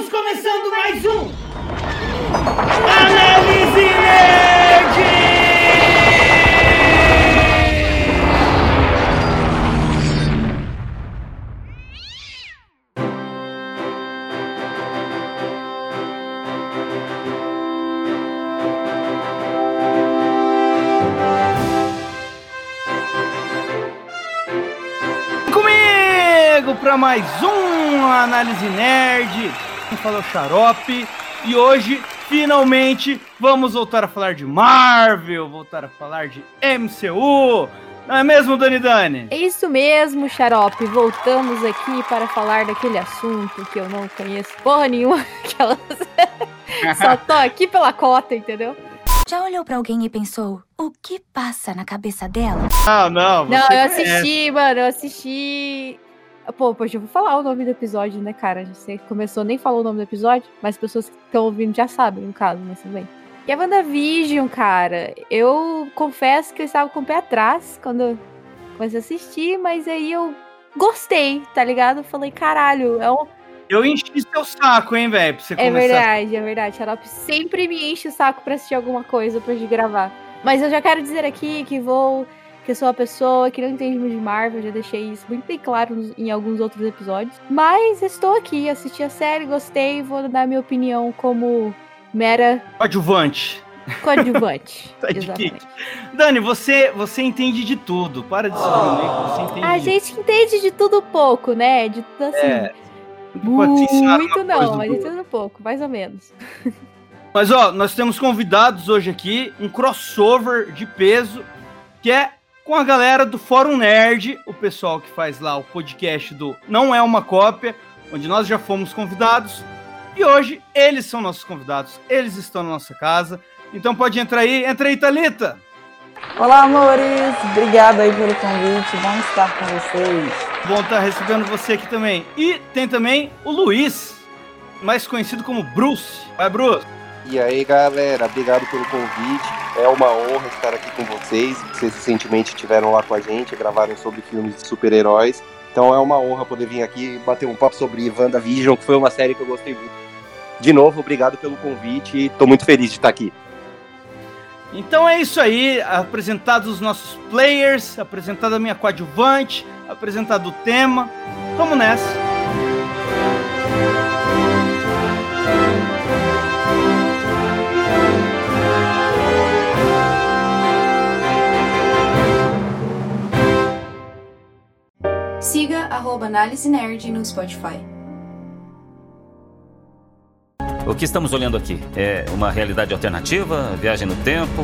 Estamos começando mais um Análise Nerd! Comigo para mais um Análise Nerd, quem falou Xarope, e hoje finalmente vamos voltar a falar de Marvel, voltar a falar de MCU, não é mesmo, Dani? É isso mesmo, Xarope, voltamos aqui para falar daquele assunto que eu não conheço porra nenhuma, aquelas... só tô aqui pela cota, entendeu? Já olhou pra alguém e pensou, o que passa na cabeça dela? Não, eu assisti, mano, Pô, pois eu vou falar o nome do episódio, né, cara? Você começou, nem falou o nome do episódio, mas as pessoas que estão ouvindo já sabem, no caso, mas tudo bem. E a WandaVision, cara, eu confesso que eu estava com o pé atrás quando eu comecei a assistir, mas aí eu gostei, tá ligado? Eu falei, caralho, é um... Eu enchi seu saco, hein, velho, pra você começar. É verdade. Xarope sempre me enche o saco pra assistir alguma coisa, pra gente gravar. Mas eu já quero dizer aqui que eu sou uma pessoa que não entende muito de Marvel, já deixei isso muito bem claro em alguns outros episódios. Mas estou aqui, assisti a série, gostei, vou dar minha opinião como mera... Coadjuvante. Exatamente. Dani, você entende de tudo, para de se entender. A gente entende de tudo pouco, né? De tudo assim... Muito não, mas de tudo pouco, mais ou menos. Mas ó, nós temos convidados hoje aqui, um crossover de peso, que é... com a galera do Fórum Nerd, o pessoal que faz lá o podcast do Não É Uma Cópia, onde nós já fomos convidados, e hoje eles são nossos convidados, eles estão na nossa casa, então pode entrar aí, Thalita! Olá, amores, obrigada aí pelo convite, bom estar com vocês. Bom estar recebendo você aqui também, e tem também o Luiz, mais conhecido como Bruce, vai Bruce! E aí, galera, obrigado pelo convite. É uma honra estar aqui com vocês. Vocês recentemente estiveram lá com a gente, gravaram sobre filmes de super-heróis. Então é uma honra poder vir aqui e bater um papo sobre WandaVision, que foi uma série que eu gostei muito. De novo, obrigado pelo convite e estou muito feliz de estar aqui. Então é isso aí, apresentados os nossos players, apresentada a minha coadjuvante, apresentado o tema. Vamos nessa! Siga Análise Nerd no Spotify. O que estamos olhando aqui? É uma realidade alternativa? Viagem no tempo?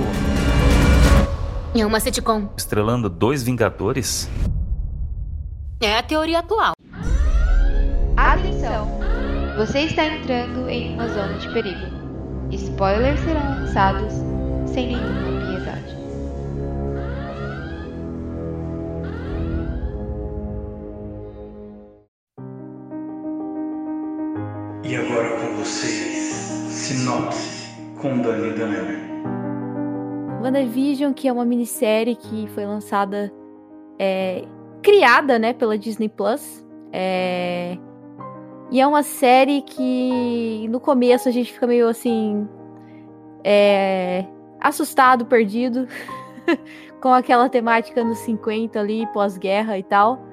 É uma sitcom. Estrelando dois Vingadores? É a teoria atual. Atenção! Você está entrando em uma zona de perigo. Spoilers serão lançados sem nenhuma piedade. E agora com vocês, sinopse com Dani Dani. WandaVision, que é uma minissérie que foi lançada, criada, né, pela Disney+. E é uma série que no começo a gente fica meio assim, assustado, perdido, com aquela temática nos 50 ali, pós-guerra e tal.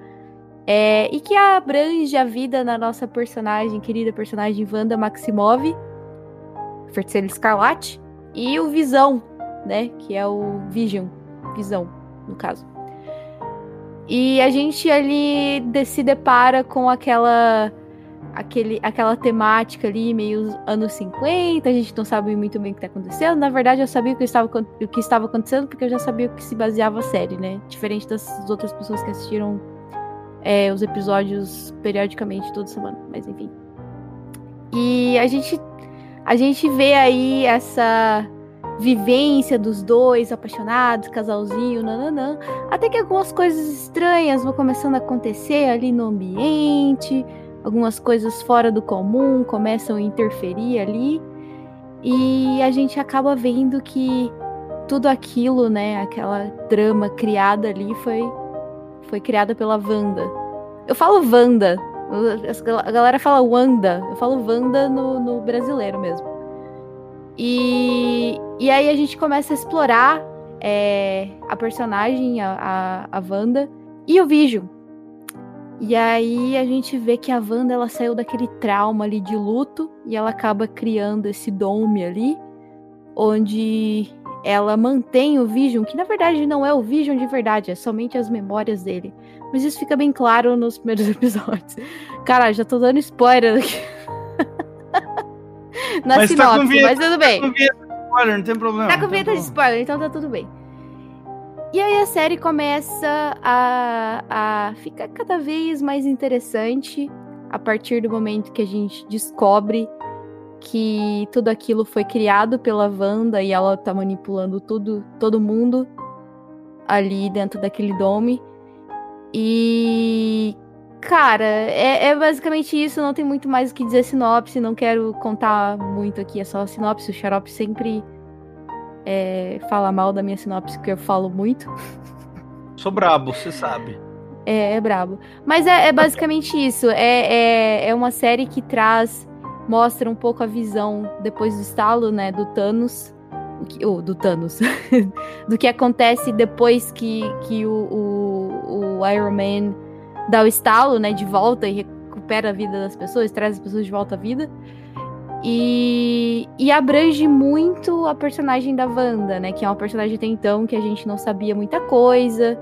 E que abrange a vida na nossa querida personagem Wanda Maximoff, Feiticeira Escarlate, e o Visão, né, que é o Visão, no caso. E a gente ali se depara com aquela temática ali, meio anos 50, a gente não sabe muito bem o que tá acontecendo. Na verdade, eu sabia o que estava acontecendo, porque eu já sabia o que se baseava a série, né, diferente das outras pessoas que assistiram os episódios periodicamente, toda semana, mas enfim. E a gente vê aí essa vivência dos dois apaixonados, casalzinho, nananã, até que algumas coisas estranhas vão começando a acontecer ali no ambiente, algumas coisas fora do comum começam a interferir ali, e a gente acaba vendo que tudo aquilo, né, aquela trama criada ali foi criada pela Wanda. Eu falo Wanda, A galera fala Wanda. Eu falo Wanda no brasileiro mesmo. E aí a gente começa a explorar a personagem, a Wanda, e o Vision. E aí a gente vê que a Wanda, ela saiu daquele trauma ali de luto, e ela acaba criando esse dome ali, onde ela mantém o Vision, que na verdade não é o Vision de verdade, é somente as memórias dele. Mas isso fica bem claro nos primeiros episódios. Cara, já tô dando spoiler aqui. Na mas sinopse, tá com vinheta, mas tudo bem. Tá com vinheta de spoiler, não tem problema. Tá com vinheta de spoiler, então tá tudo bem. E aí a série começa a ficar cada vez mais interessante a partir do momento que a gente descobre que tudo aquilo foi criado pela Wanda e ela tá manipulando tudo, todo mundo ali dentro daquele dome. E... cara, é basicamente isso, não tem muito mais o que dizer sinopse, não quero contar muito aqui, é só sinopse, o Xarope sempre fala mal da minha sinopse, porque eu falo muito. Sou brabo, você sabe. É brabo. Mas é basicamente isso, é uma série que mostra um pouco a visão, depois do estalo, né, do Thanos, do que acontece depois que o Iron Man dá o estalo, né, de volta e recupera a vida das pessoas, traz as pessoas de volta à vida, e abrange muito a personagem da Wanda, né, que é uma personagem até então que a gente não sabia muita coisa,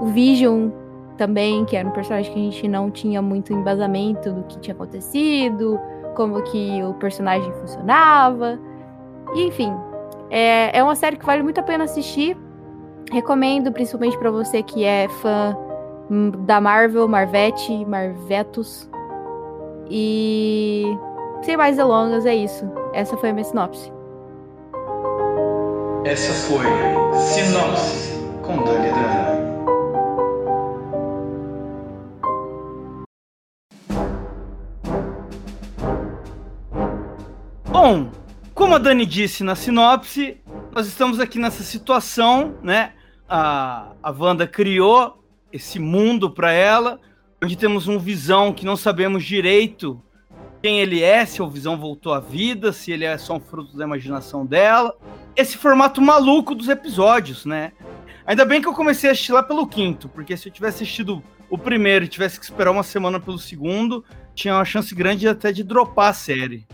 o Vision também, que era um personagem que a gente não tinha muito embasamento do que tinha acontecido, como que o personagem funcionava, e, enfim, é uma série que vale muito a pena assistir, recomendo principalmente pra você que é fã da Marvel, Marvete, Marvetos. E sem mais delongas, é isso. Essa foi a minha sinopse. Essa foi Sinopse com Dani e Dani. Bom, como a Dani disse na sinopse, nós estamos aqui nessa situação, né? A Wanda criou esse mundo para ela, onde temos um Visão que não sabemos direito quem ele é, se o Visão voltou à vida, se ele é só um fruto da imaginação dela. Esse formato maluco dos episódios, né? Ainda bem que eu comecei a assistir lá pelo quinto, porque se eu tivesse assistido o primeiro e tivesse que esperar uma semana pelo segundo, tinha uma chance grande até de dropar a série.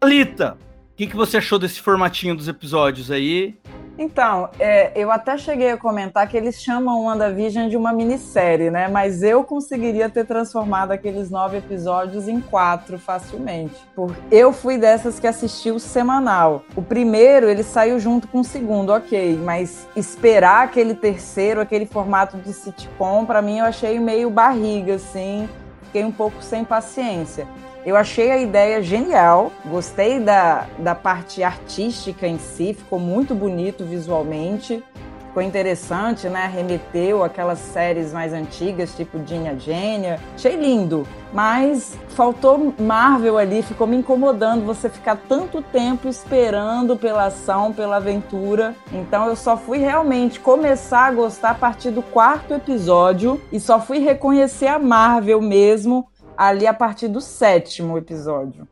Thalita, o que você achou desse formatinho dos episódios aí? Então, eu até cheguei a comentar que eles chamam o WandaVision de uma minissérie, né? Mas eu conseguiria ter transformado aqueles 9 episódios em 4 facilmente. Porque eu fui dessas que assistiu o semanal. O primeiro, ele saiu junto com o segundo, ok. Mas esperar aquele terceiro, aquele formato de sitcom, pra mim eu achei meio barriga, assim. Fiquei um pouco sem paciência. Eu achei a ideia genial, gostei da parte artística em si, ficou muito bonito visualmente, ficou interessante, né? Remeteu aquelas séries mais antigas, tipo Dinha Gênia, achei lindo, mas faltou Marvel ali, ficou me incomodando você ficar tanto tempo esperando pela ação, pela aventura, então eu só fui realmente começar a gostar a partir do 4º episódio e só fui reconhecer a Marvel mesmo, ali a partir do 7º episódio.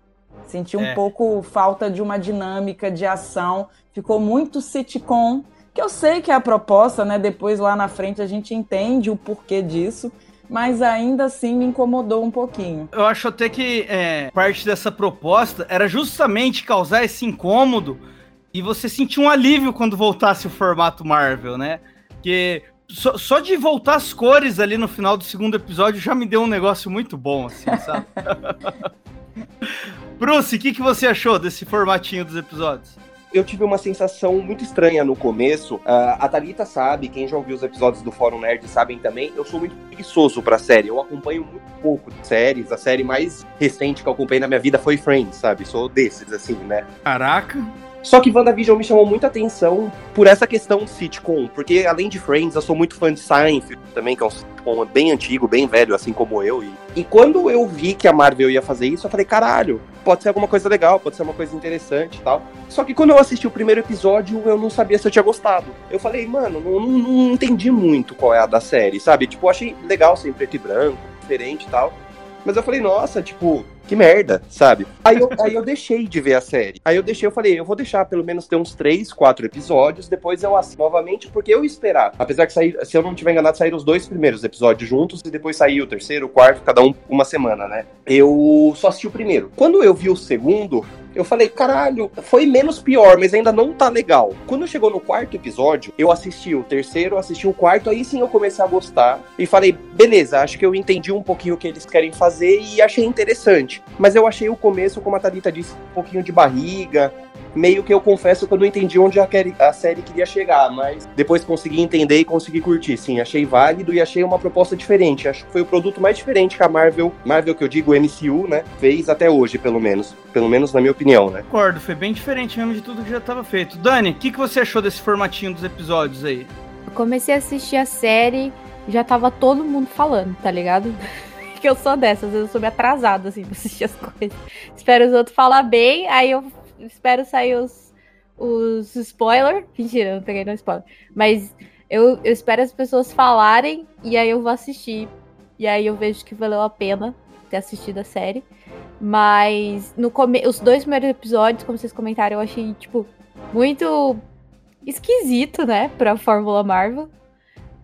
Senti um pouco falta de uma dinâmica de ação. Ficou muito sitcom, que eu sei que é a proposta, né? Depois lá na frente a gente entende o porquê disso, mas ainda assim me incomodou um pouquinho. Eu acho até que parte dessa proposta era justamente causar esse incômodo e você sentir um alívio quando voltasse o formato Marvel, né? Porque... Só de voltar as cores ali no final do 2º episódio já me deu um negócio muito bom, assim, sabe? Bruce, o que você achou desse formatinho dos episódios? Eu tive uma sensação muito estranha no começo. A Thalita sabe, quem já ouviu os episódios do Fórum Nerd sabem também, eu sou muito preguiçoso pra série. Eu acompanho muito pouco de séries. A série mais recente que eu acompanhei na minha vida foi Friends, sabe? Sou desses, assim, né? Caraca! Só que WandaVision me chamou muita atenção por essa questão de sitcom, porque além de Friends, eu sou muito fã de Seinfeld também, que é um sitcom bem antigo, bem velho, assim como eu. E quando eu vi que a Marvel ia fazer isso, eu falei, caralho, pode ser alguma coisa legal, pode ser uma coisa interessante e tal. Só que quando eu assisti o 1º episódio, eu não sabia se eu tinha gostado. Eu falei, mano, não entendi muito qual é a da série, sabe? Tipo, eu achei legal ser em preto e branco, diferente e tal. Mas eu falei, nossa, tipo, que merda, sabe? Aí eu deixei de ver a série. Eu falei, eu vou deixar pelo menos ter uns 3, 4 episódios, depois eu assisto novamente, porque eu esperava. Apesar que, se eu não tiver enganado, saíram os 2 primeiros episódios juntos, e depois saiu o terceiro, o quarto, cada um uma semana, né? Eu só assisti o primeiro. Quando eu vi o segundo, eu falei, caralho, foi menos pior, mas ainda não tá legal. Quando chegou no quarto episódio, eu assisti o terceiro, assisti o quarto, aí sim eu comecei a gostar. E falei, beleza, acho que eu entendi um pouquinho o que eles querem fazer e achei interessante. Mas eu achei o começo, como a Thalita disse, um pouquinho de barriga. Meio que eu confesso que eu não entendi onde a série queria chegar, mas depois consegui entender e consegui curtir, sim. Achei válido e achei uma proposta diferente. Acho que foi o produto mais diferente que a Marvel que eu digo, MCU, né, fez até hoje, pelo menos. Pelo menos na minha opinião, né? Concordo, foi bem diferente mesmo de tudo que já estava feito. Dani, o que você achou desse formatinho dos episódios aí? Eu comecei a assistir a série, já tava todo mundo falando, tá ligado? Que eu sou dessas, às vezes eu sou meio atrasada, assim, pra assistir as coisas. Espero os outros falar bem, aí eu espero sair os spoilers. Mentira, eu não peguei nenhum spoiler. Mas eu espero as pessoas falarem e aí eu vou assistir. E aí eu vejo que valeu a pena ter assistido a série. Mas os 2 primeiros episódios, como vocês comentaram, eu achei, tipo, muito esquisito, né? Pra Fórmula Marvel.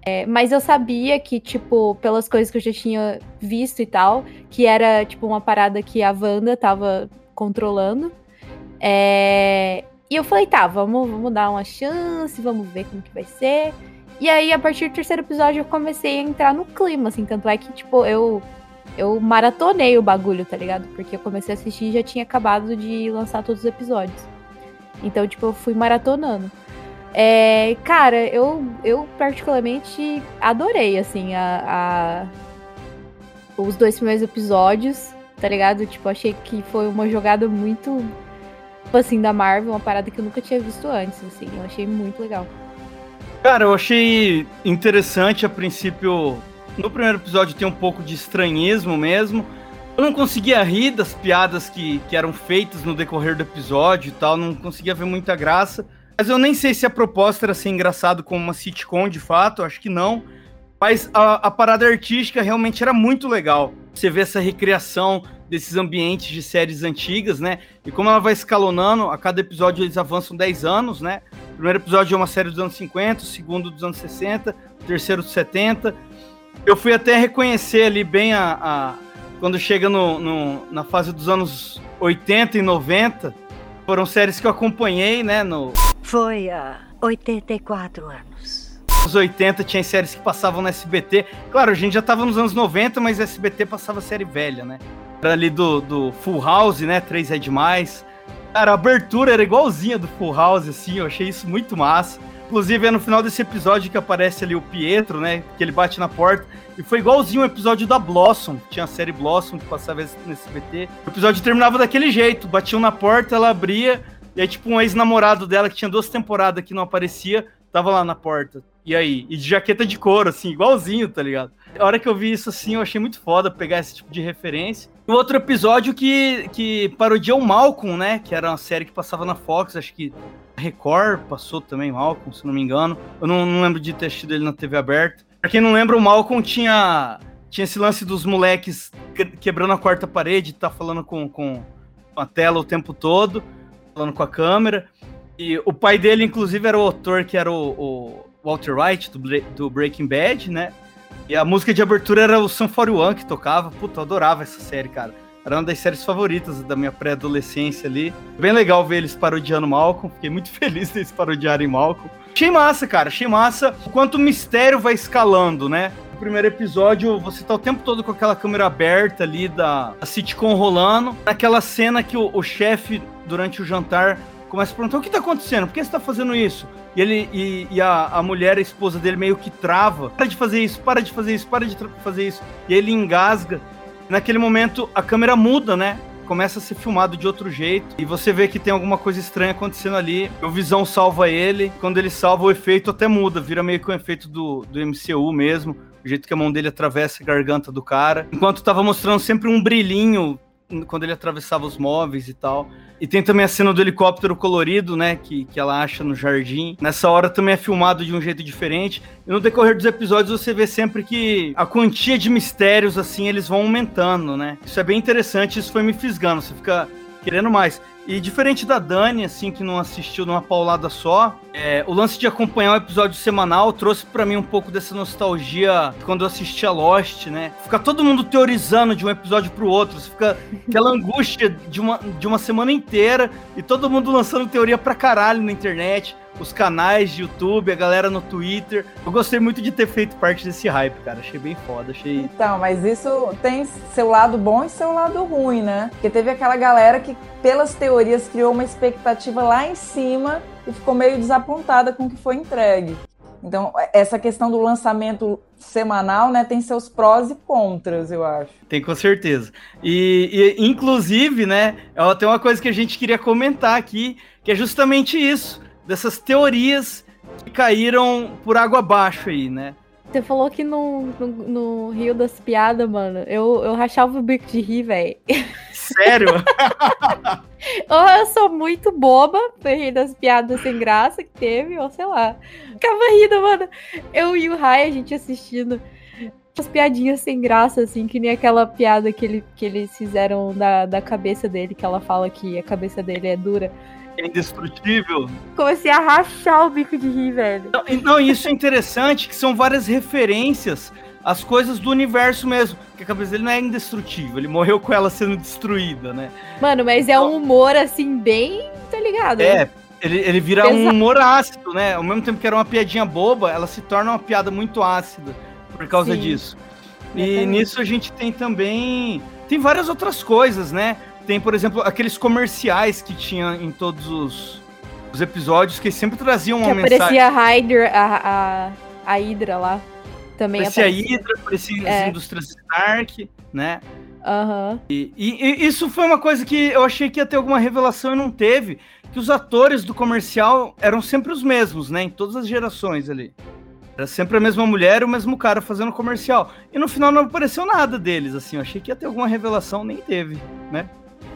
É, mas eu sabia que, tipo, pelas coisas que eu já tinha visto e tal, que era, tipo, uma parada que a Wanda tava controlando. E eu falei, tá, vamos dar uma chance, vamos ver como que vai ser. E aí, a partir do terceiro episódio, eu comecei a entrar no clima, assim, tanto é que, tipo, eu maratonei o bagulho, tá ligado? Porque eu comecei a assistir e já tinha acabado de lançar todos os episódios. Então, tipo, eu fui maratonando. Cara, eu particularmente adorei, assim, os 2 primeiros episódios, tá ligado? Tipo, achei que foi uma jogada muito, assim, da Marvel, uma parada que eu nunca tinha visto antes, assim, eu achei muito legal. Cara, eu achei interessante a princípio. No primeiro episódio tem um pouco de estranhismo mesmo, eu não conseguia rir das piadas que eram feitas no decorrer do episódio e tal, não conseguia ver muita graça, mas eu nem sei se a proposta era ser engraçado como uma sitcom de fato, acho que não, mas a parada artística realmente era muito legal, você vê essa recriação desses ambientes de séries antigas, né? E como ela vai escalonando, a cada episódio eles avançam 10 anos, né? O primeiro episódio é uma série dos anos 50, o segundo dos anos 60, o terceiro dos 70. Eu fui até reconhecer ali bem quando chega na fase dos anos 80 e 90, foram séries que eu acompanhei, né? Foi há 84 anos. Nos 80 tinha séries que passavam no SBT. Claro, a gente já tava nos anos 90, mas SBT passava série velha, né? Era ali do Full House, né? 3 é demais. Cara, a abertura era igualzinha do Full House, assim. Eu achei isso muito massa. Inclusive, é no final desse episódio que aparece ali o Pietro, né? Que ele bate na porta. E foi igualzinho o episódio da Blossom. Tinha a série Blossom que passava no SBT. O episódio terminava daquele jeito. Batiam na porta, ela abria. E aí, tipo, um ex-namorado dela, que tinha 2 temporadas que não aparecia, tava lá na porta. E aí? E de jaqueta de couro, assim, igualzinho, tá ligado? A hora que eu vi isso, assim, eu achei muito foda pegar esse tipo de referência. E outro episódio que parodiou o Malcolm, né? Que era uma série que passava na Fox, acho que a Record passou também, Malcolm, se não me engano. Eu não lembro de ter assistido ele na TV aberta. Pra quem não lembra, o Malcolm tinha esse lance dos moleques quebrando a quarta parede, tá falando com a tela o tempo todo, falando com a câmera. E o pai dele, inclusive, era o autor que era o Walter White, do Breaking Bad, né? E a música de abertura era o Sun 41 que tocava. Puta, eu adorava essa série, cara. Era uma das séries favoritas da minha pré-adolescência ali. Bem legal ver eles parodiando Malcolm. Fiquei muito feliz deles parodiarem Malcolm. Achei massa, cara. Achei massa o quanto o mistério vai escalando, né? No primeiro episódio, você tá o tempo todo com aquela câmera aberta ali da sitcom rolando. Naquela cena que o chefe, durante o jantar, começa a perguntar, o que tá acontecendo? Por que você tá fazendo isso? E ele e a mulher, a esposa dele, meio que trava. Para de fazer isso, para de fazer isso, para de fazer isso. E ele engasga. Naquele momento, a câmera muda, né? Começa a ser filmado de outro jeito. E você vê que tem alguma coisa estranha acontecendo ali. O Visão salva ele. Quando ele salva, o efeito até muda. Vira meio que um efeito do MCU mesmo. O jeito que a mão dele atravessa a garganta do cara. Enquanto tava mostrando sempre um brilhinho quando ele atravessava os móveis e tal. E tem também a cena do helicóptero colorido, né, que ela acha no jardim. Nessa hora também é filmado de um jeito diferente. E no decorrer dos episódios você vê sempre que a quantia de mistérios, assim, eles vão aumentando, né? Isso é bem interessante, isso foi me fisgando, você fica querendo mais. E diferente da Dani, assim, que não assistiu numa paulada só, o lance de acompanhar o episódio semanal trouxe pra mim um pouco dessa nostalgia de quando eu assisti a Lost, né? Fica todo mundo teorizando de um episódio pro outro, você fica aquela angústia de uma semana inteira e todo mundo lançando teoria pra caralho na internet, os canais de YouTube, a galera no Twitter. Eu gostei muito de ter feito parte desse hype, cara. Achei bem foda, achei... Então, mas isso tem seu lado bom e seu lado ruim, né? Porque teve aquela galera que, pelas teorias, criou uma expectativa lá em cima e ficou meio desapontada com o que foi entregue. Então, essa questão do lançamento semanal, né, tem seus prós e contras, eu acho. Tem, com certeza. E inclusive, né, tem uma coisa que a gente queria comentar aqui, que é justamente isso, dessas teorias que caíram por água abaixo aí, né? Você falou que no Rio das Piadas, mano, eu rachava o bico de rir, velho. Sério? Ou eu sou muito boba pra rir das piadas sem graça que teve, ou sei lá. Ficava rindo, mano. Eu e o Rai, a gente assistindo as piadinhas sem graça, assim, que nem aquela piada que eles fizeram da cabeça dele, que ela fala que a cabeça dele é dura. É indestrutível. Comecei a rachar o bico de rir, velho. Não, isso é interessante, que são várias referências às coisas do universo mesmo. Porque a cabeça dele não é indestrutível, ele morreu com ela sendo destruída, né? Mano, mas é um humor, assim, bem... tá ligado? É, né? ele vira pesado. Um humor ácido, né? Ao mesmo tempo que era uma piadinha boba, ela se torna uma piada muito ácida por causa Sim. disso. E nisso a gente tem também... tem várias outras coisas, né? Tem, por exemplo, aqueles comerciais que tinha em todos os episódios, que sempre traziam uma mensagem. Parecia a Hydra lá. Também parecia a Hydra, parecia as indústrias Stark, né? Aham. Uhum. E isso foi uma coisa que eu achei que ia ter alguma revelação e não teve, que os atores do comercial eram sempre os mesmos, né? Em todas as gerações ali. Era sempre a mesma mulher e o mesmo cara fazendo comercial. E no final não apareceu nada deles, assim. Eu achei que ia ter alguma revelação, nem teve, né?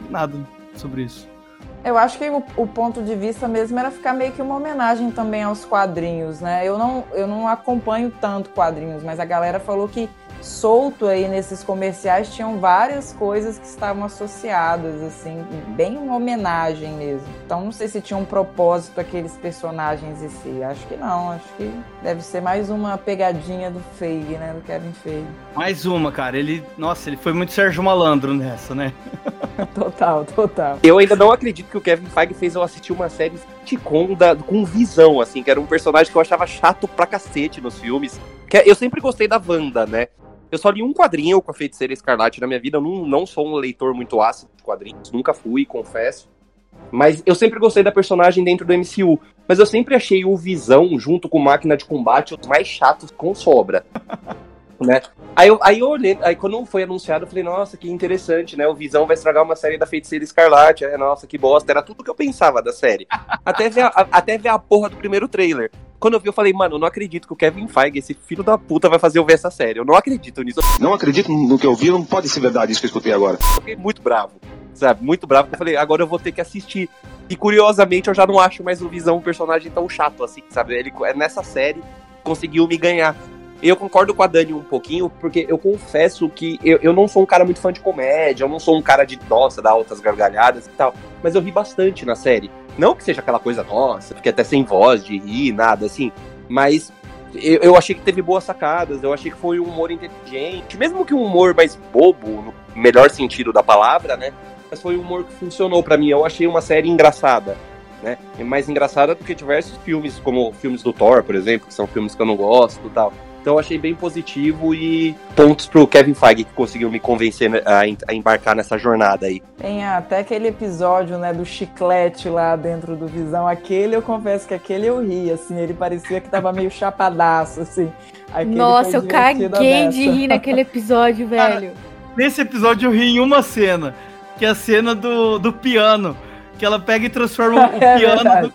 Nada sobre isso. Eu acho que o ponto de vista mesmo era ficar meio que uma homenagem também aos quadrinhos, né? Eu não acompanho tanto quadrinhos, mas a galera falou que solto aí nesses comerciais tinham várias coisas que estavam associadas, assim, bem uma homenagem mesmo. Então não sei se tinha um propósito aqueles personagens em si. Acho que não, acho que deve ser mais uma pegadinha do Feige, né? Do Kevin Feige. Mais uma, cara. Ele foi muito Sérgio Malandro nessa, né? Total. Eu ainda não acredito que o Kevin Feige fez eu assistir uma série com Visão, assim, que era um personagem que eu achava chato pra cacete nos filmes. Eu sempre gostei da Wanda, né? Eu só li um quadrinho com a Feiticeira Escarlate na minha vida. Eu não sou um leitor muito ácido de quadrinhos, nunca fui, confesso. Mas eu sempre gostei da personagem dentro do MCU. Mas eu sempre achei o Visão, junto com Máquina de Combate, os mais chatos com sobra. Né? Aí eu olhei, aí quando foi anunciado, eu falei, nossa, que interessante, né? O Visão vai estragar uma série da Feiticeira Escarlate. Nossa, que bosta. Era tudo que eu pensava da série. Até ver a porra do primeiro trailer. Quando eu vi, eu falei, mano, eu não acredito que o Kevin Feige, esse filho da puta, vai fazer eu ver essa série. Eu não acredito nisso. Não acredito no que eu vi, não pode ser verdade isso que eu escutei agora. Eu fiquei muito bravo, sabe? Muito bravo, porque eu falei, agora eu vou ter que assistir. E curiosamente, eu já não acho mais o Visão um personagem tão chato assim, sabe? Ele, nessa série, conseguiu me ganhar. Eu concordo com a Dani um pouquinho, porque eu confesso que eu não sou um cara muito fã de comédia, eu não sou um cara de, nossa, dar altas gargalhadas e tal, mas eu ri bastante na série. Não que seja aquela coisa, nossa, fiquei até sem voz de rir, nada assim, mas eu achei que teve boas sacadas, eu achei que foi um humor inteligente, mesmo que um humor mais bobo, no melhor sentido da palavra, né, mas foi um humor que funcionou pra mim, eu achei uma série engraçada. Né? É mais engraçada do que diversos filmes, como filmes do Thor, por exemplo, que são filmes que eu não gosto e tal. Então eu achei bem positivo e pontos pro Kevin Feige, que conseguiu me convencer a embarcar nessa jornada aí. Tem até aquele episódio, né, do chiclete lá dentro do Visão. Aquele, eu confesso que aquele eu ri, assim, ele parecia que tava meio chapadaço, assim. Aquele, nossa, eu caguei de rir naquele episódio, velho. Nesse episódio eu ri em uma cena, que é a cena do piano. Que ela pega e transforma o piano do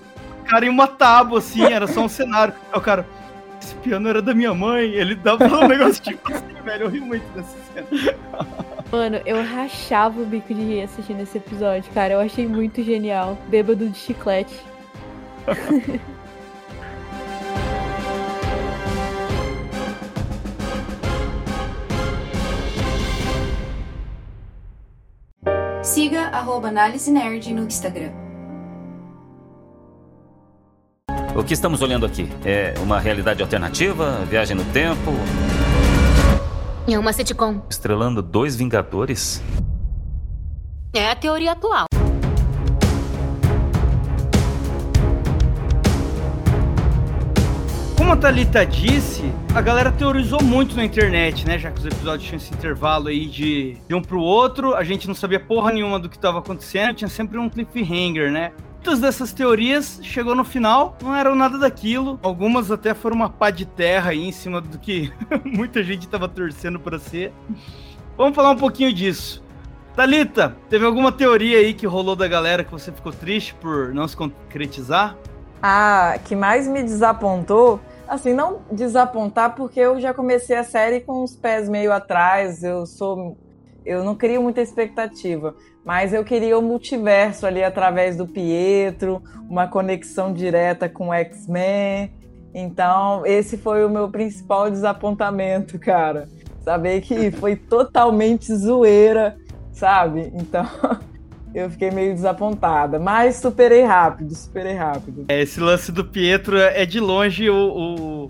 cara em uma tábua, assim, era só um cenário. Aí o cara, esse piano era da minha mãe, ele dava um negócio tipo assim, velho, eu ri muito dessa cena. Mano, eu rachava o bico de rir assistindo esse episódio, cara. Eu achei muito genial. Bêbado de chiclete. Siga @AnáliseNerd no Instagram. O que estamos olhando aqui? É uma realidade alternativa? Viagem no tempo? É uma sitcom. Estrelando 2 Vingadores? É a teoria atual. Como a Thalita disse, a galera teorizou muito na internet, né? Já que os episódios tinham esse intervalo aí de um pro outro, a gente não sabia porra nenhuma do que tava acontecendo, tinha sempre um cliffhanger, né? Muitas dessas teorias chegou no final, não eram nada daquilo. Algumas até foram uma pá de terra aí em cima do que muita gente estava torcendo para ser. Vamos falar um pouquinho disso. Thalita, teve alguma teoria aí que rolou da galera que você ficou triste por não se concretizar? Ah, que mais me desapontou, assim, não desapontar porque eu já comecei a série com os pés meio atrás, eu não crio muita expectativa, mas eu queria o multiverso ali através do Pietro, uma conexão direta com o X-Men. Então, esse foi o meu principal desapontamento, cara. Saber que foi totalmente zoeira, sabe? Então, eu fiquei meio desapontada, mas superei rápido. Esse lance do Pietro é de longe o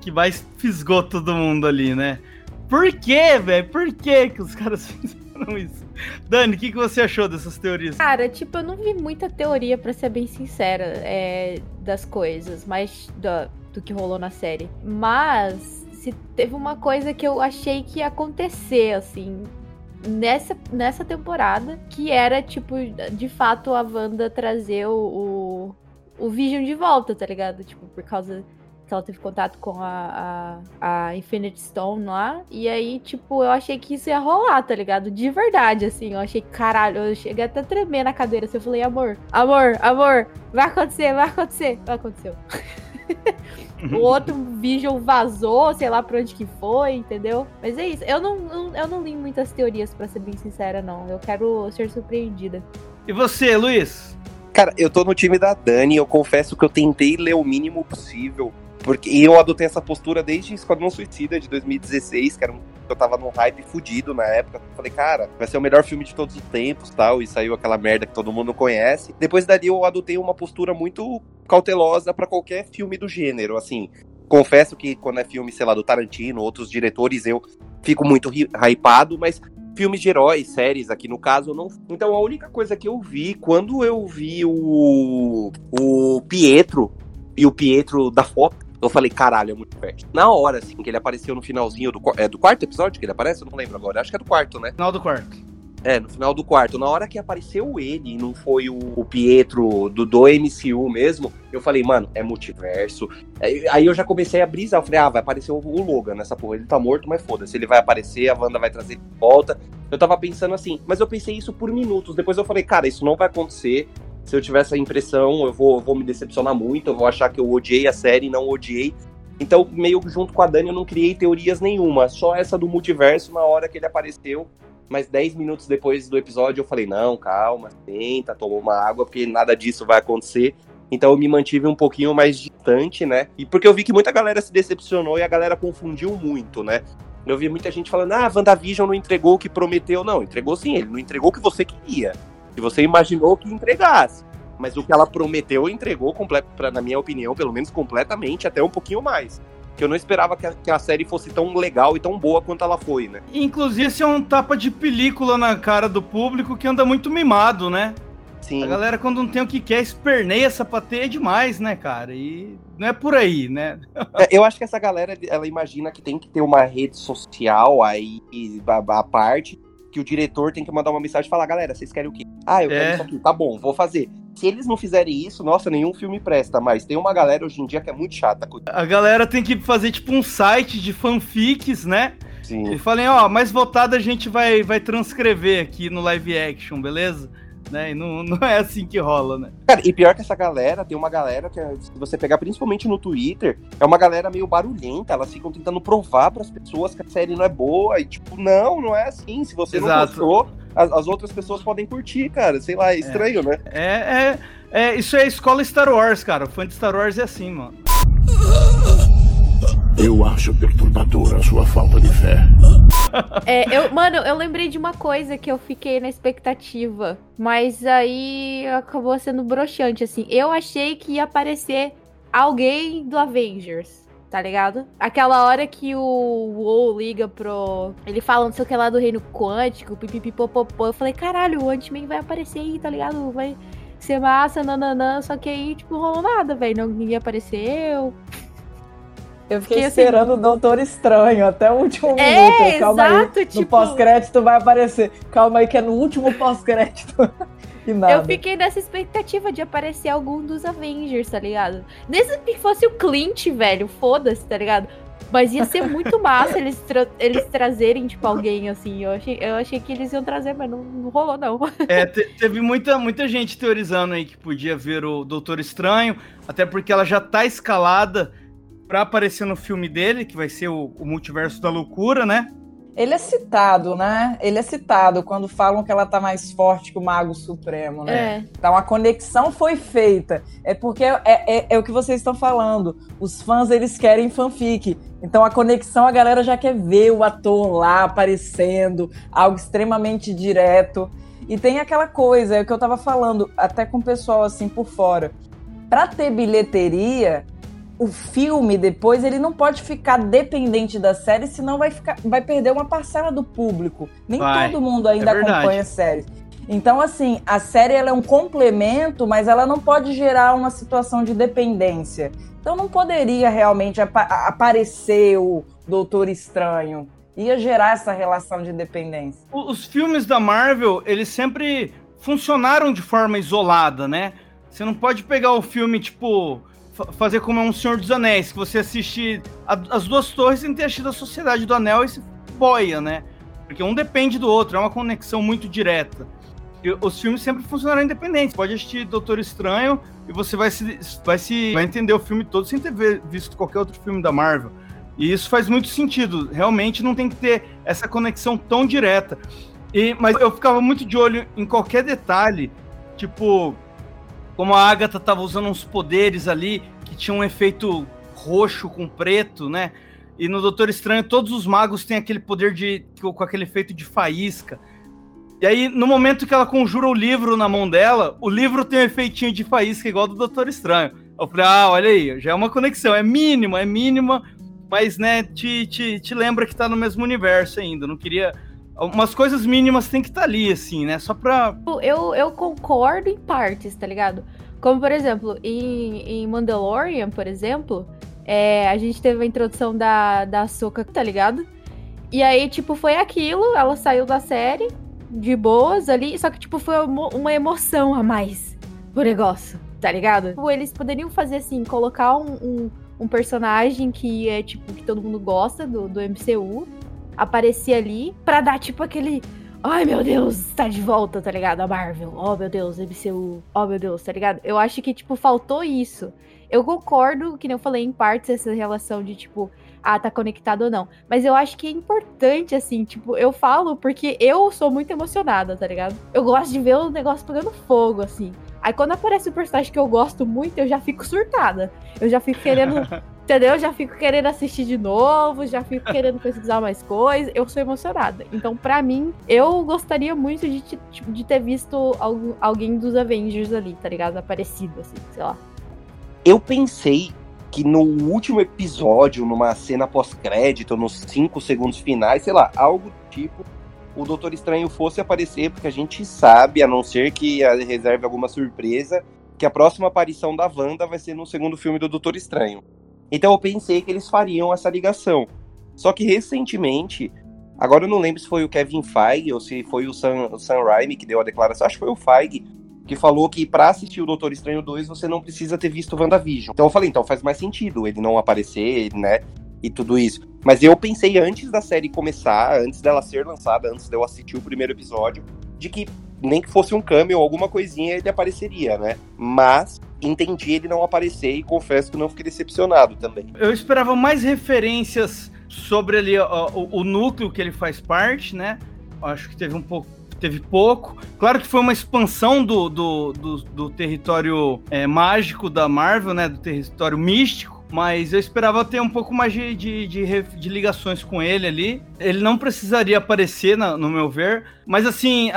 que mais fisgou todo mundo ali, né? Por quê, velho? Por quê que os caras fizeram isso? Dani, o que você achou dessas teorias? Cara, tipo, eu não vi muita teoria, pra ser bem sincera, das coisas, mais do que rolou na série. Mas se teve uma coisa que eu achei que ia acontecer, assim, nessa temporada, que era, tipo, de fato a Wanda trazer o Vision de volta, tá ligado? Tipo, por causa que ela teve contato com a Infinity Stone lá, e aí, tipo, eu achei que isso ia rolar, tá ligado? De verdade, assim, eu achei, caralho, eu cheguei até a tremer na cadeira, assim, eu falei, amor, vai acontecer, aconteceu. O outro Vision vazou, sei lá pra onde que foi, entendeu? Mas é isso, eu não li muitas teorias, pra ser bem sincera, não, eu quero ser surpreendida. E você, Luiz? Cara, eu tô no time da Dani, eu confesso que eu tentei ler o mínimo possível, porque eu adotei essa postura desde Esquadrão Suicida de 2016, que era eu tava num hype fudido na época. Falei, cara, vai ser o melhor filme de todos os tempos, tal, e saiu aquela merda que todo mundo conhece. Depois dali eu adotei uma postura muito cautelosa pra qualquer filme do gênero, assim. Confesso que quando é filme, sei lá, do Tarantino, outros diretores, eu fico muito hypado, mas filmes de heróis, séries aqui no caso, não. Então a única coisa que eu vi, quando eu vi o Pietro, e o Pietro da foto, eu falei, caralho, é muito perto. Na hora, assim, que ele apareceu no finalzinho do quarto episódio que ele aparece? Eu não lembro agora. Acho que é do quarto, né? Final do quarto. É, no final do quarto. Na hora que apareceu ele, e não foi o Pietro do MCU mesmo, eu falei, mano, é multiverso. Aí eu já comecei a brisar. Eu falei, vai aparecer o Logan nessa porra. Ele tá morto, mas foda-se. Ele vai aparecer, a Wanda vai trazer ele de volta. Eu tava pensando assim, mas eu pensei isso por minutos. Depois eu falei, cara, isso não vai acontecer. Se eu tiver essa impressão, eu vou me decepcionar muito, eu vou achar que eu odiei a série, não odiei. Então, meio junto com a Dani, eu não criei teorias nenhuma, só essa do multiverso na hora que ele apareceu. Mas 10 minutos depois do episódio, eu falei, não, calma, senta, toma uma água, porque nada disso vai acontecer. Então eu me mantive um pouquinho mais distante, né? E porque eu vi que muita galera se decepcionou e a galera confundiu muito, né? Eu vi muita gente falando, WandaVision não entregou o que prometeu. Não, entregou sim, ele não entregou o que você queria. Que você imaginou que entregasse. Mas o que ela prometeu, entregou, na minha opinião, pelo menos completamente, até um pouquinho mais. Que eu não esperava que a série fosse tão legal e tão boa quanto ela foi, né? Inclusive, isso é um tapa de película na cara do público que anda muito mimado, né? Sim. A galera, quando não tem o que quer, esperneia, sapateia demais, né, cara? E não é por aí, né? Eu acho que essa galera, ela imagina que tem que ter uma rede social aí, a parte, que o diretor tem que mandar uma mensagem e falar, galera, vocês querem o quê? Eu quero isso aqui, tá bom, vou fazer. Se eles não fizerem isso, nossa, nenhum filme presta, mas tem uma galera hoje em dia que é muito chata. A galera tem que fazer tipo um site de fanfics, né? Sim. E falem, mais votada a gente vai transcrever aqui no live action, beleza? né? E não é assim que rola, né? Cara, e pior que essa galera, tem uma galera que se você pegar principalmente no Twitter, é uma galera meio barulhenta, elas ficam tentando provar pras pessoas que a série não é boa, e tipo, não é assim, se você Exato. Não gostou, as outras pessoas podem curtir, cara, sei lá, é estranho, né? Isso é a escola Star Wars, cara, o fã de Star Wars é assim, mano. Eu acho perturbadora a sua falta de fé. Eu lembrei de uma coisa que eu fiquei na expectativa, mas aí acabou sendo broxante, assim. Eu achei que ia aparecer alguém do Avengers, tá ligado? Aquela hora que o WoW liga pro... Ele fala não sei o que lá do reino quântico, pipipipopopô. Eu falei, caralho, o Ant-Man vai aparecer aí, tá ligado? Vai ser massa, nananã. Só que aí, tipo, não rolou nada, velho. Ninguém apareceu... Eu fiquei esperando o Doutor Estranho até o último minuto. Calma exato, aí, tipo... no pós-crédito vai aparecer. Calma aí que é no último pós-crédito. E nada. Eu fiquei nessa expectativa de aparecer algum dos Avengers, tá ligado? Desde que fosse o Clint, velho, foda-se, tá ligado? Mas ia ser muito massa eles trazerem, tipo, alguém, assim. Eu achei que eles iam trazer, mas não rolou, não. Teve muita gente teorizando aí que podia ver o Doutor Estranho, até porque ela já tá escalada pra aparecer no filme dele, que vai ser o Multiverso da Loucura, né? Ele é citado, né? Ele é citado quando falam que ela tá mais forte que o Mago Supremo, né? Então a conexão foi feita. É porque é o que vocês estão falando. Os fãs, eles querem fanfic. Então a conexão, a galera já quer ver o ator lá aparecendo, algo extremamente direto. E tem aquela coisa, é o que eu tava falando, até com o pessoal assim por fora. Pra ter bilheteria... O filme, depois, ele não pode ficar dependente da série, senão vai perder uma parcela do público. Todo mundo ainda acompanha a série. Então, assim, a série ela é um complemento, mas ela não pode gerar uma situação de dependência. Então não poderia realmente aparecer o Doutor Estranho. Ia gerar essa relação de dependência. Os filmes da Marvel, eles sempre funcionaram de forma isolada, né? Você não pode pegar o filme, tipo... fazer como é um Senhor dos Anéis, que você assiste as duas torres sem ter assistido a Sociedade do Anel e se boia, né? Porque um depende do outro, é uma conexão muito direta. E os filmes sempre funcionaram independentes. Pode assistir Doutor Estranho e você vai entender o filme todo sem ter visto qualquer outro filme da Marvel. E isso faz muito sentido. Realmente não tem que ter essa conexão tão direta. Mas eu ficava muito de olho em qualquer detalhe, tipo... Como a Agatha tava usando uns poderes ali, que tinha um efeito roxo com preto, né? E no Doutor Estranho, todos os magos têm aquele poder com aquele efeito de faísca. E aí, no momento que ela conjura o livro na mão dela, o livro tem um efeitinho de faísca igual do Doutor Estranho. Eu falei, olha aí, já é uma conexão, é mínima, mas, né, te lembra que tá no mesmo universo ainda, não queria... Umas coisas mínimas tem que estar ali, assim, né? Só pra... Eu concordo em partes, tá ligado? Como, por exemplo, em Mandalorian, por exemplo, a gente teve a introdução da Ahsoka, tá ligado? E aí, tipo, foi aquilo, ela saiu da série, de boas ali, só que, tipo, foi uma emoção a mais pro negócio, tá ligado? Eles poderiam fazer, assim, colocar um personagem que é, tipo, que todo mundo gosta do MCU... aparecia ali pra dar, tipo, aquele... Ai, meu Deus, tá de volta, tá ligado? A Marvel. Oh, meu Deus, MCU. Oh, meu Deus, tá ligado? Eu acho que, tipo, faltou isso. Eu concordo, que nem eu falei, em partes, essa relação de, tipo... tá conectado ou não. Mas eu acho que é importante, assim, tipo... Eu falo porque eu sou muito emocionada, tá ligado? Eu gosto de ver o negócio pegando fogo, assim. Aí, quando aparece um personagem que eu gosto muito, eu já fico surtada. Eu já fico querendo... Entendeu? Já fico querendo assistir de novo, já fico querendo pesquisar mais coisas. Eu sou emocionada. Então, pra mim, eu gostaria muito de ter visto alguém dos Avengers ali, tá ligado? Aparecido, assim, sei lá. Eu pensei que no último episódio, numa cena pós-crédito, nos 5 segundos finais, sei lá, algo tipo... o Doutor Estranho fosse aparecer, porque a gente sabe, a não ser que reserve alguma surpresa, que a próxima aparição da Wanda vai ser no segundo filme do Doutor Estranho. Então eu pensei que eles fariam essa ligação. Só que recentemente, agora eu não lembro se foi o Kevin Feige ou se foi o Sam Raimi que deu a declaração, acho que foi o Feige, que falou que pra assistir o Doutor Estranho 2 você não precisa ter visto WandaVision. Então eu falei, então faz mais sentido ele não aparecer, né, e tudo isso. Mas eu pensei antes da série começar, antes dela ser lançada, antes de eu assistir o primeiro episódio, de que nem que fosse um cameo, alguma coisinha, ele apareceria, né? Mas entendi ele não aparecer e confesso que não fiquei decepcionado também. Eu esperava mais referências sobre ali o núcleo que ele faz parte, né? Acho que teve pouco. Claro que foi uma expansão do território mágico da Marvel, né? Do território místico. Mas eu esperava ter um pouco mais de ligações com ele ali. Ele não precisaria aparecer, no meu ver. Mas assim,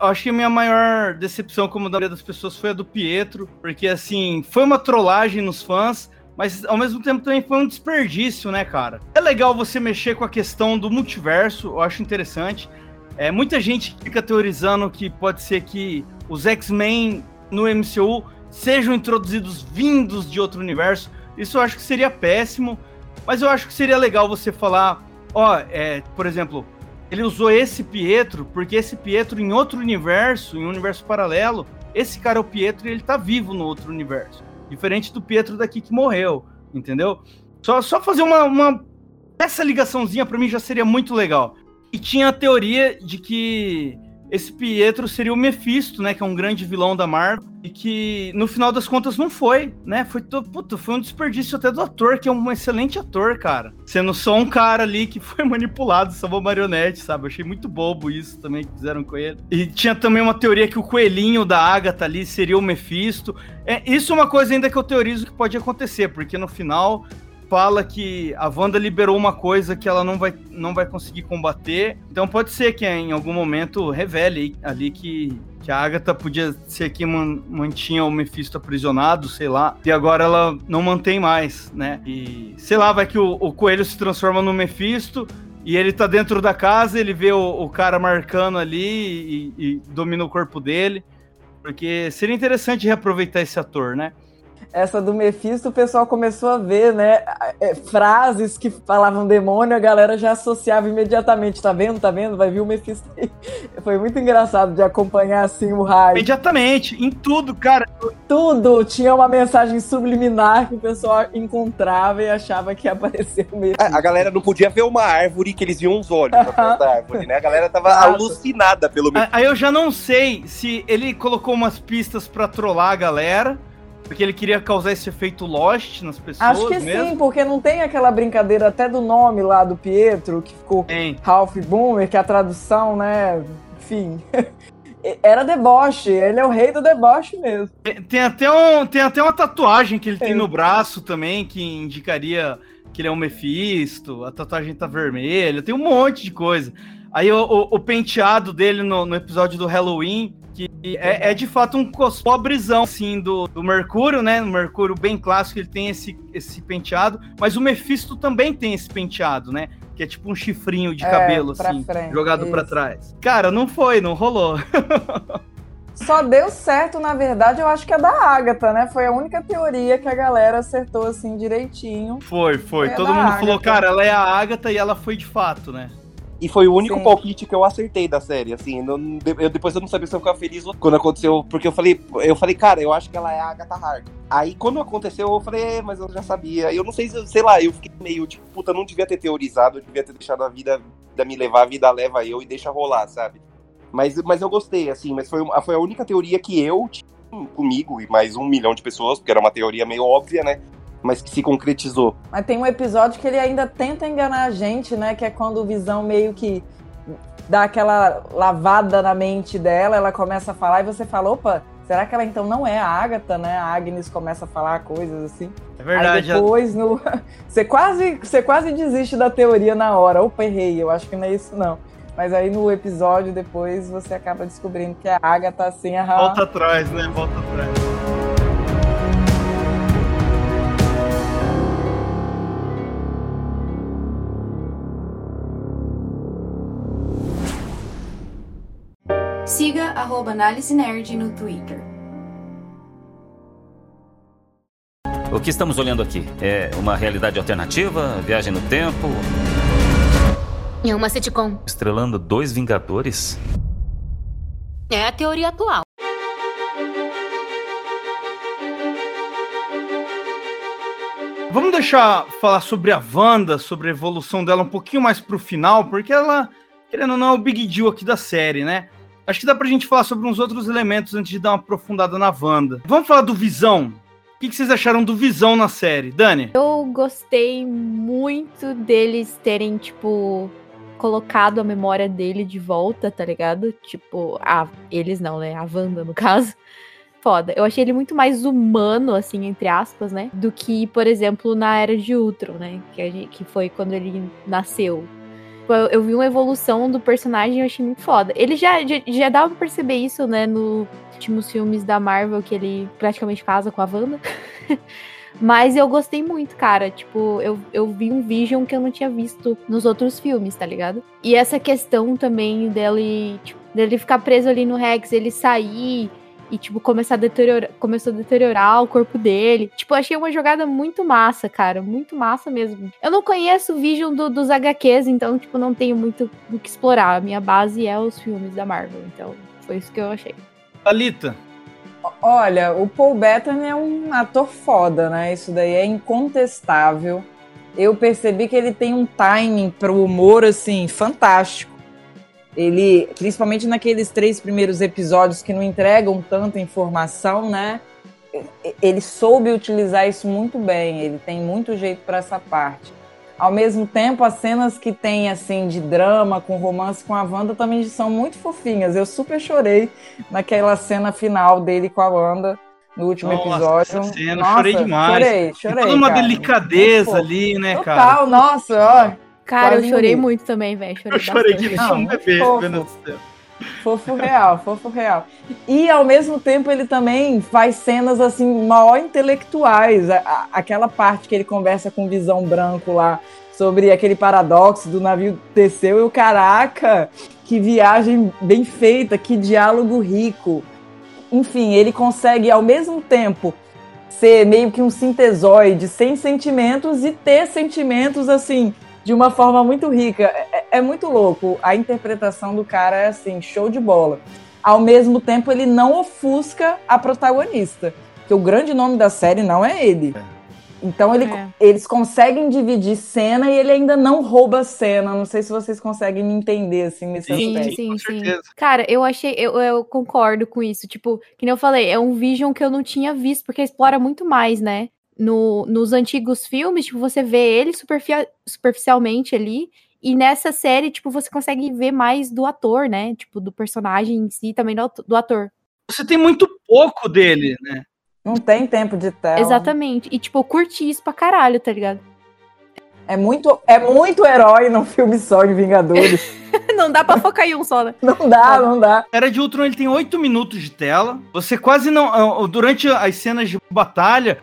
acho que a minha maior decepção, como da maioria das pessoas, foi a do Pietro. Porque assim, foi uma trollagem nos fãs, mas ao mesmo tempo também foi um desperdício, né, cara? É legal você mexer com a questão do multiverso, eu acho interessante. Muita gente fica teorizando que pode ser que os X-Men no MCU sejam introduzidos vindos de outro universo. Isso eu acho que seria péssimo, mas eu acho que seria legal você falar, por exemplo, ele usou esse Pietro, porque esse Pietro em outro universo, em um universo paralelo, esse cara é o Pietro e ele tá vivo no outro universo. Diferente do Pietro daqui que morreu, entendeu? Só fazer essa ligaçãozinha pra mim já seria muito legal. E tinha a teoria de que esse Pietro seria o Mefisto, né, que é um grande vilão da Marvel, e que no final das contas não foi, né, foi um desperdício até do ator, que é um excelente ator, cara, sendo só um cara ali que foi manipulado, salvou marionete, sabe, eu achei muito bobo isso também que fizeram com ele. E tinha também uma teoria que o coelhinho da Agatha ali seria o Mefisto, isso é uma coisa ainda que eu teorizo que pode acontecer, porque no final fala que a Wanda liberou uma coisa que ela não vai conseguir combater. Então pode ser que em algum momento revele ali que a Agatha podia ser que mantinha o Mefisto aprisionado, sei lá. E agora ela não mantém mais, né? E sei lá, vai que o coelho se transforma no Mefisto e ele tá dentro da casa, ele vê o cara marcando ali e domina o corpo dele. Porque seria interessante reaproveitar esse ator, né? Essa do Mefisto, o pessoal começou a ver, né, frases que falavam demônio, a galera já associava imediatamente, tá vendo, vai vir o Mefisto aí. Foi muito engraçado de acompanhar, assim, o raio. Imediatamente, em tudo, cara. Tudo, tinha uma mensagem subliminar que o pessoal encontrava e achava que ia aparecer o Mefisto. A galera não podia ver uma árvore que eles viam os olhos atrás da árvore, né, a galera tava alucinada pelo Mefisto. Aí eu já não sei se ele colocou umas pistas pra trollar a galera, porque ele queria causar esse efeito Lost nas pessoas. Acho que mesmo. Sim, porque não tem aquela brincadeira até do nome lá do Pietro, que ficou Ralph Boomer, que a tradução, né, enfim. Era deboche, ele é o rei do deboche mesmo. Tem até uma tatuagem que ele tem no braço também, que indicaria que ele é um Mefisto, a tatuagem tá vermelha, tem um monte de coisa. Aí o penteado dele no episódio do Halloween, que é de fato um pobrezão, assim, do Mercúrio, né? O Mercúrio bem clássico, ele tem esse penteado, mas o Mefisto também tem esse penteado, né? Que é tipo um chifrinho de cabelo, assim, frente, jogado isso. Pra trás. Cara, não rolou. Só deu certo, na verdade, eu acho que é da Agatha, né? Foi a única teoria que a galera acertou, assim, direitinho. Foi. Todo mundo falou, cara, ela é a Agatha e ela foi de fato, né? E foi o único palpite que eu acertei da série, assim, depois eu não sabia se eu ficava feliz quando aconteceu, porque eu falei, cara, eu acho que ela é a Agatha Harkness. Aí quando aconteceu, eu falei, mas eu já sabia, eu não sei, sei lá, eu fiquei meio tipo, puta, não devia ter teorizado, eu devia ter deixado a vida me levar, a vida leva eu e deixa rolar, sabe? Mas eu gostei, assim, mas foi a única teoria que eu tinha comigo e mais 1 milhão de pessoas, porque era uma teoria meio óbvia, né? Mas que se concretizou. Mas tem um episódio que ele ainda tenta enganar a gente, né? Que é quando o Visão meio que dá aquela lavada na mente dela, ela começa a falar e você fala, opa, será que ela então não é a Agatha, né? A Agnes começa a falar coisas assim. É verdade. Aí depois, você quase desiste da teoria na hora. Opa, errei, eu acho que não é isso não. Mas aí no episódio depois você acaba descobrindo que a Agatha assim... Volta atrás, né? Volta atrás. Siga @Análise Nerd no Twitter. O que estamos olhando aqui? É uma realidade alternativa? Viagem no tempo? É uma sitcom. Estrelando 2 Vingadores? É a teoria atual. Vamos deixar falar sobre a Wanda, sobre a evolução dela um pouquinho mais pro final, porque ela, querendo ou não, é o big deal aqui da série, né? Acho que dá pra gente falar sobre uns outros elementos antes de dar uma aprofundada na Wanda. Vamos falar do Visão. O que vocês acharam do Visão na série? Dani? Eu gostei muito deles terem, tipo, colocado a memória dele de volta, tá ligado? Tipo, eles não, né? A Wanda, no caso. Foda. Eu achei ele muito mais humano, assim, entre aspas, né? Do que, por exemplo, na Era de Ultron, né? Que foi quando ele nasceu. Eu vi uma evolução do personagem e eu achei muito foda. Ele já dava pra perceber isso, né? Nos últimos filmes da Marvel, que ele praticamente casa com a Wanda. Mas eu gostei muito, cara. Tipo, eu vi um Vision que eu não tinha visto nos outros filmes, tá ligado? E essa questão também dele, tipo, dele ficar preso ali no Rex, ele sair e, tipo, começou a deteriorar o corpo dele. Tipo, achei uma jogada muito massa, cara. Muito massa mesmo. Eu não conheço o Vision dos HQs, então, tipo, não tenho muito o que explorar. A minha base é os filmes da Marvel, então foi isso que eu achei. Thalita? Olha, o Paul Bettany é um ator foda, né? Isso daí é incontestável. Eu percebi que ele tem um timing pro humor, assim, fantástico. Ele, principalmente naqueles 3 primeiros episódios que não entregam tanta informação, né? Ele soube utilizar isso muito bem, ele tem muito jeito para essa parte. Ao mesmo tempo, as cenas que tem, assim, de drama, com romance com a Wanda também são muito fofinhas. Eu super chorei naquela cena final dele com a Wanda, no último episódio. Essa cena, nossa, chorei demais. Chorei, toda uma, cara, delicadeza ali, né, total, cara? Total, nossa, ó. Cara, quase eu chorei muito também, velho. Eu chorei que nem um bebê, meu Deus do céu. Fofo real. E, ao mesmo tempo, ele também faz cenas, assim, maior intelectuais. Aquela parte que ele conversa com o Visão Branco lá, sobre aquele paradoxo do navio Teseu. E o caraca, que viagem bem feita, que diálogo rico. Enfim, ele consegue, ao mesmo tempo, ser meio que um sintesoide sem sentimentos e ter sentimentos, assim, de uma forma muito rica. É muito louco. A interpretação do cara é, assim, show de bola. Ao mesmo tempo, ele não ofusca a protagonista, porque o grande nome da série não é ele. Então, eles conseguem dividir cena e ele ainda não rouba cena. Não sei se vocês conseguem me entender, assim, nesse aspecto. Sim. Cara, eu achei... Eu concordo com isso. Tipo, que nem eu falei, é um Vision que eu não tinha visto, porque explora muito mais, né? Nos antigos filmes, tipo, você vê ele superficialmente ali, e nessa série, tipo, você consegue ver mais do ator, né? Tipo, do personagem em si, também do ator. Você tem muito pouco dele, né? Não tem tempo de tela. Exatamente. E, tipo, eu curti isso pra caralho, tá ligado? É muito herói num filme só de Vingadores. Não dá pra focar em um só, né? Não dá. Era de Ultron, ele tem 8 minutos de tela. Você quase não... Durante as cenas de batalha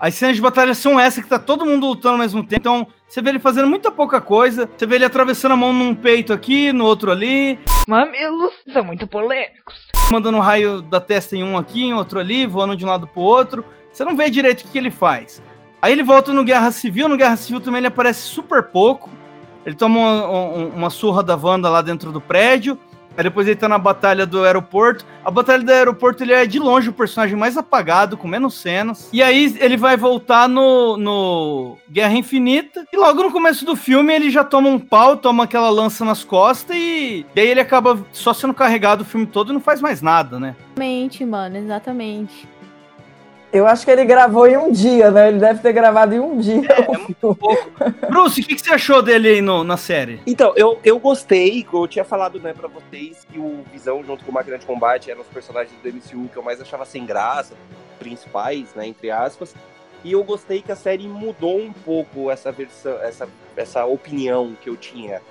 são essas que tá todo mundo lutando ao mesmo tempo. Então, você vê ele fazendo muita pouca coisa. Você vê ele atravessando a mão num peito aqui, no outro ali. Mamilos são muito polêmicos. Mandando um raio da testa em um aqui, em outro ali, voando de um lado pro outro. Você não vê direito o que ele faz. Aí ele volta no Guerra Civil. No Guerra Civil também ele aparece super pouco. Ele toma uma surra da Wanda lá dentro do prédio. Aí depois ele tá na batalha do aeroporto. A batalha do aeroporto, ele é de longe o personagem mais apagado, com menos cenas. E aí ele vai voltar no Guerra Infinita. E logo no começo do filme ele já toma um pau, toma aquela lança nas costas. E aí ele acaba só sendo carregado o filme todo e não faz mais nada, né? Exatamente, mano, exatamente. Eu acho que ele gravou em um dia, né? Ele deve ter gravado em um dia. É muito pouco. Bruce, o que você achou dele aí na série? Então, eu gostei. Eu tinha falado, né, pra vocês que o Visão, junto com o Máquina de Combate, eram os personagens do MCU que eu mais achava sem graça, principais, né, entre aspas. E eu gostei que a série mudou um pouco essa versão, essa opinião que eu tinha.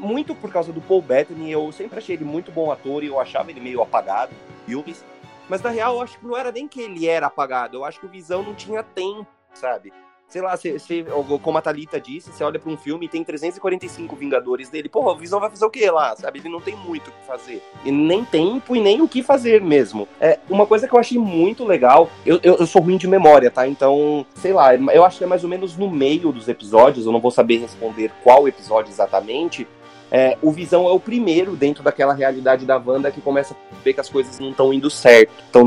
Muito por causa do Paul Bettany. Eu sempre achei ele muito bom ator e eu achava ele meio apagado em filmes. Mas, na real, eu acho que não era nem que ele era apagado. Eu acho que o Visão não tinha tempo, sabe? Sei lá, como a Thalita disse, você olha pra um filme e tem 345 Vingadores dele. Porra, o Visão vai fazer o quê lá, sabe? Ele não tem muito o que fazer. E nem tempo e nem o que fazer mesmo. É, uma coisa que eu achei muito legal... Eu sou ruim de memória, tá? Então, sei lá, eu acho que é mais ou menos no meio dos episódios. Eu não vou saber responder qual episódio exatamente... É, o Visão é o primeiro dentro daquela realidade da Wanda que começa a ver que as coisas não estão indo certo. Então,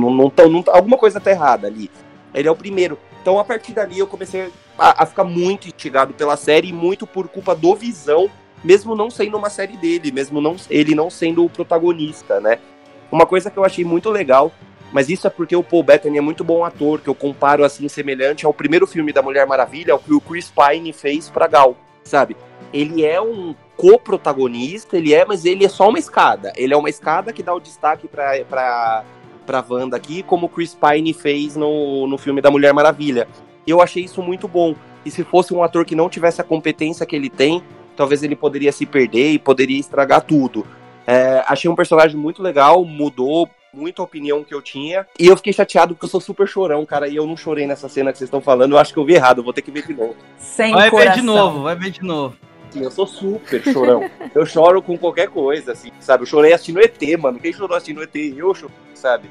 alguma coisa tá errada ali. Ele é o primeiro. Então, a partir dali, eu comecei a ficar muito instigado pela série e muito por culpa do Visão, mesmo não sendo uma série dele, mesmo ele não sendo o protagonista, né? Uma coisa que eu achei muito legal, mas isso é porque o Paul Bettany é muito bom ator, que eu comparo assim, semelhante ao primeiro filme da Mulher Maravilha, o que o Chris Pine fez pra Gal, sabe? Ele é um co-protagonista, mas ele é só uma escada. Ele é uma escada que dá o destaque pra Wanda aqui, como o Chris Pine fez no filme da Mulher Maravilha. Eu achei isso muito bom. E se fosse um ator que não tivesse a competência que ele tem, talvez ele poderia se perder e poderia estragar tudo. É, achei um personagem muito legal, mudou muito a opinião que eu tinha. E eu fiquei chateado porque eu sou super chorão, cara. E eu não chorei nessa cena que vocês estão falando. Eu acho que eu vi errado, eu vou ter que ver de novo. Vai ver de novo. Sim, eu sou super chorão. Eu choro com qualquer coisa, assim, sabe? Eu chorei assistindo ET, mano. Quem chorou assistindo ET? Eu chorei, sabe?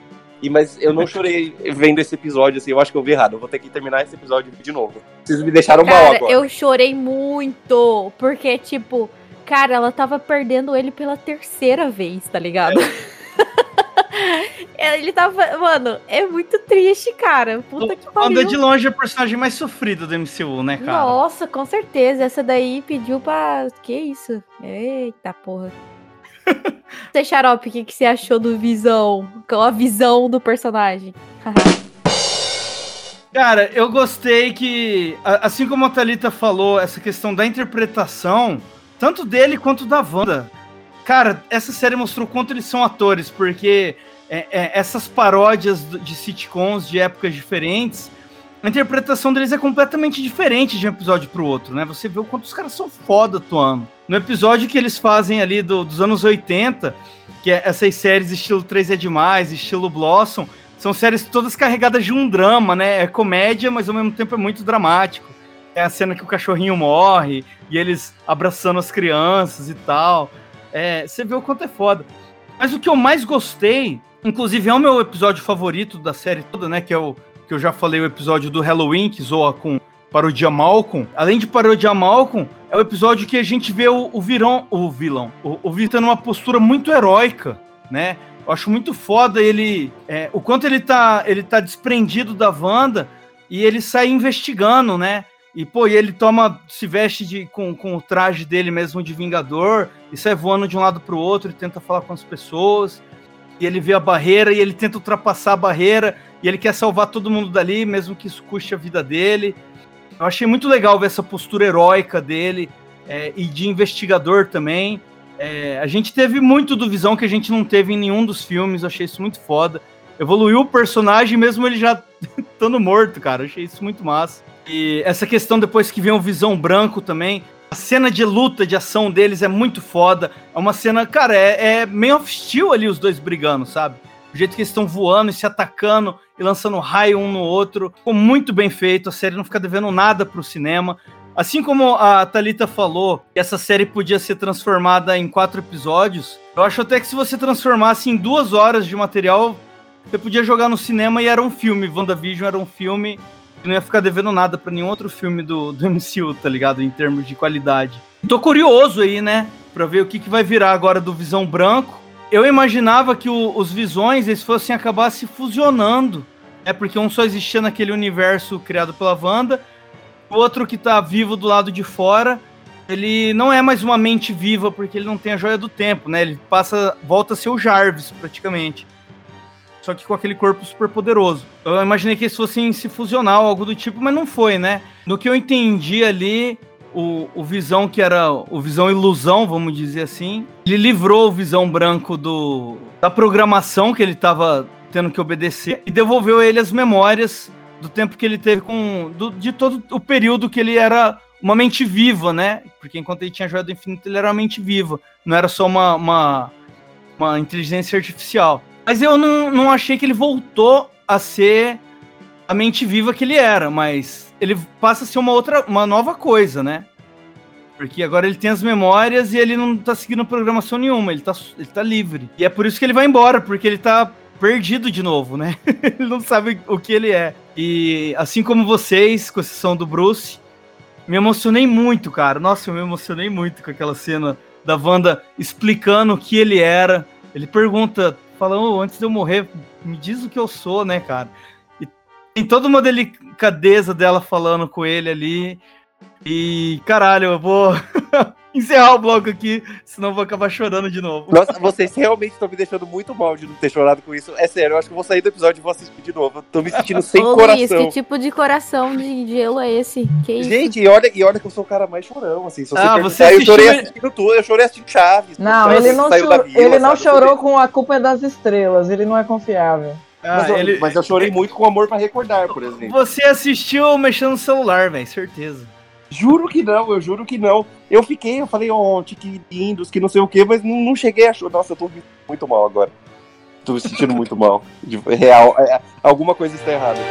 Mas eu não chorei vendo esse episódio, assim, eu acho que eu vi errado. Eu vou ter que terminar esse episódio de novo. Vocês me deixaram mal agora. Eu chorei muito, porque, tipo, cara, ela tava perdendo ele pela terceira vez, tá ligado? É. Ele tava... Mano, é muito triste, cara. Puta que pariu. Anda de longe o personagem mais sofrido do MCU, né, cara? Nossa, com certeza. Essa daí pediu pra... Que isso? Eita, porra. Você, Xarope, o que você achou do Visão? Qual a visão do personagem? Cara, eu gostei que, assim como a Thalita falou, essa questão da interpretação, tanto dele quanto da Wanda. Cara, essa série mostrou quanto eles são atores, porque essas paródias de sitcoms de épocas diferentes, a interpretação deles é completamente diferente de um episódio pro outro, né? Você vê o quanto os caras são foda atuando. No episódio que eles fazem ali dos anos 80, que é essas séries estilo 3 é Demais, estilo Blossom, são séries todas carregadas de um drama, né? É comédia, mas ao mesmo tempo é muito dramático. É a cena que o cachorrinho morre e eles abraçando as crianças e tal. Você vê o quanto é foda. Mas o que eu mais gostei, inclusive é o meu episódio favorito da série toda, né? Que é o... que eu já falei, o episódio do Halloween, que zoa com parodia Malcolm. Além de parodia Malcolm, é o episódio que a gente vê o vilão tendo uma postura muito heróica, né? Eu acho muito foda ele... o quanto ele tá desprendido da Wanda e ele sai investigando, né? E, pô, ele se veste com o traje dele mesmo de Vingador e sai voando de um lado pro outro e tenta falar com as pessoas. E ele vê a barreira e ele tenta ultrapassar a barreira e ele quer salvar todo mundo dali, mesmo que isso custe a vida dele. Eu achei muito legal ver essa postura heróica dele e de investigador também. A gente teve muito do Visão que a gente não teve em nenhum dos filmes, eu achei isso muito foda. Evoluiu o personagem mesmo ele já estando morto, cara, eu achei isso muito massa. E essa questão depois que vem o Visão branco também, a cena de luta, de ação deles é muito foda. É uma cena, cara, é Man of Steel ali os dois brigando, sabe? O jeito que eles estão voando e se atacando e lançando raio um no outro. Ficou muito bem feito, a série não fica devendo nada pro cinema. Assim como a Thalita falou, essa série podia ser transformada em 4 episódios. Eu acho até que se você transformasse em 2 horas de material, você podia jogar no cinema e era um filme. WandaVision era um filme... não ia ficar devendo nada pra nenhum outro filme do MCU, tá ligado? Em termos de qualidade. Tô curioso aí, né? Pra ver o que vai virar agora do Visão Branco. Eu imaginava que os Visões, eles fossem acabar se fusionando. Porque um só existia naquele universo criado pela Wanda. O outro que tá vivo do lado de fora, ele não é mais uma mente viva, porque ele não tem a joia do tempo, né? Ele volta a ser o Jarvis, praticamente. Só que com aquele corpo super poderoso. Eu imaginei que eles fossem se fusionar ou algo do tipo, mas não foi, né? No que eu entendi ali, o Visão, que era o Visão Ilusão, vamos dizer assim, ele livrou o Visão Branco da programação que ele tava tendo que obedecer e devolveu a ele as memórias do tempo que ele teve de todo o período que ele era uma mente viva, né? Porque enquanto ele tinha a Joia do Infinito, ele era uma mente viva. Não era só uma inteligência artificial. Mas eu não achei que ele voltou a ser a mente viva que ele era, mas ele passa a ser uma nova coisa, né? Porque agora ele tem as memórias e ele não tá seguindo programação nenhuma, ele tá livre. E é por isso que ele vai embora, porque ele tá perdido de novo, né? Ele não sabe o que ele é. E assim como vocês, com exceção do Bruce, me emocionei muito, cara. Nossa, eu me emocionei muito com aquela cena da Wanda explicando o que ele era. Ele pergunta... falando, antes de eu morrer, me diz o que eu sou, né, cara? E tem toda uma delicadeza dela falando com ele ali. E, caralho, eu vou encerrar o bloco aqui, senão vou acabar chorando de novo. Nossa, vocês realmente estão me deixando muito mal de não ter chorado com isso. É sério, eu acho que eu vou sair do episódio e vou assistir de novo. Eu tô me sentindo sem coração. Luiz, que tipo de coração de gelo é esse? Que isso? Gente, e olha que eu sou o cara mais chorão, assim. Se você perguntar, eu chorei assistindo tudo, eu chorei assistindo Chaves. Não, ele não chorou com A Culpa é das Estrelas, ele não é confiável. Mas eu chorei muito com Amor pra Recordar, por exemplo. Você assistiu mexendo no celular, velho, certeza. Juro que não. Eu falei, ontem, que lindos, que não sei o que, mas não cheguei a chorar. Nossa, eu tô muito mal agora. Tô me sentindo muito mal. Real, alguma coisa está errada aqui.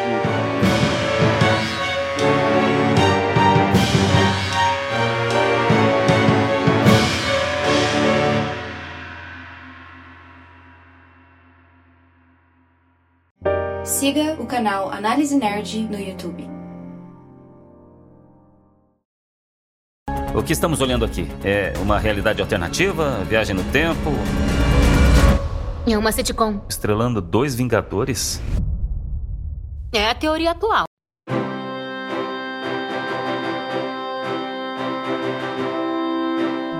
Siga o canal Análise Nerd no YouTube. O que estamos olhando aqui? É uma realidade alternativa? Viagem no tempo? É uma sitcom. Estrelando dois Vingadores? É a teoria atual.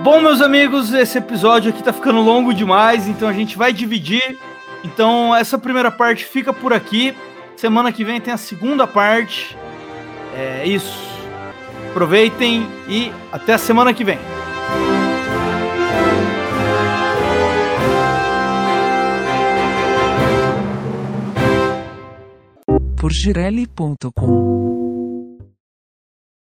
Bom, meus amigos, esse episódio aqui tá ficando longo demais, então a gente vai dividir. Então, essa primeira parte fica por aqui. Semana que vem tem a segunda parte. É isso. Aproveitem e até a semana que vem. Por girelli.com